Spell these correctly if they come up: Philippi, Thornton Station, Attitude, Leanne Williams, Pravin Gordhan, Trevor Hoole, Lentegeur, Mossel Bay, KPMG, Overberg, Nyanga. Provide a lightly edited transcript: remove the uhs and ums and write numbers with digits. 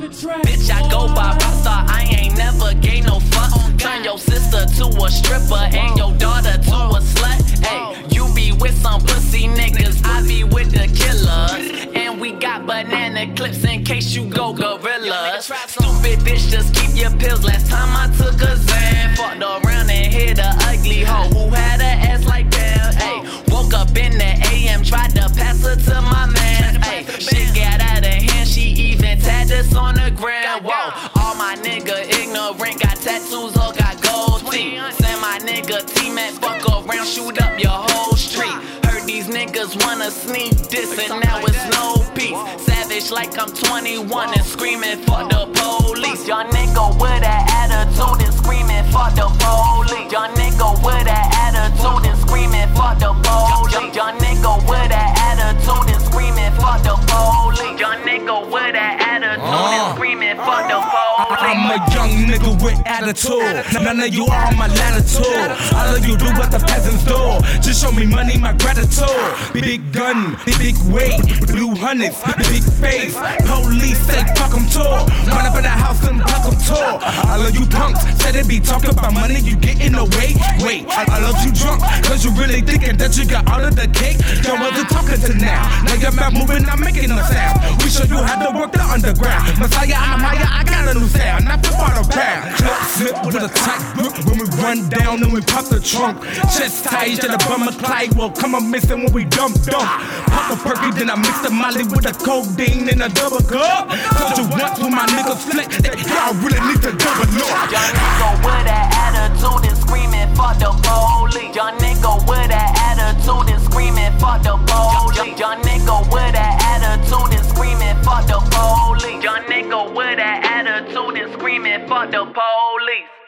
Bitch, I go by rockstar, I ain't never gave no fuck. Turn your sister to a stripper and your daughter to a slut. Hey, you be with some pussy niggas, I be with the killers. And we got banana clips in case you go gorillas. Stupid bitch, just keep your pills. Last time I took a Xan, fucked around and hit a ugly hoe who had a ass like that. Hey, woke up in the AM, tried to pass her to my man. Hey, shit got out of hand, she even tagged us on the ground. Whoa, all my nigga ignorant, got tattoos or got gold teeth. Send my nigga T-Mac, fuck around, shoot up your whole street. Heard these niggas wanna sneak this and now it's no peace. Savage like I'm 21 and screaming for the police. Your nigga with that attitude and screaming for the police. Your nigga with that attitude and screaming for the police. Your nigga with that attitude and screaming for the police. Your nigga with that attitude and screaming for the police. I'm a young nigga with attitude. None of you are on my latitude. All of you do what the peasants do. Just show me money, my gratitude. Big gun, big weight, blue hundreds, big face. Police say fuck 'em too. Run up in the house and fuck 'em too. All of you punks said it be talking about money, you get in the way. Wait, I love you drunk, cause you really thinking that you got all of the cake. Y'all wasn't talking to now. Now your mouth moving, not making no sound. We show you how to work the underground. Messiah, I'm higher, I got a new sound. Not the bottom pound. Club slip with a tight grip. When we run down and we pop the trunk. Chest tight to the bummer Clyde. Well, come on missing when we dump. Pop a perky, then I mix the molly with a codeine and a double cup. Told you once when my nigga flick, that y'all really need to double up. Your nigga with that attitude and screaming for the police. Your nigga with that attitude and screaming for the police. Your nigga with that attitude and screaming for the police. Your nigga with that attitude and screaming for the police.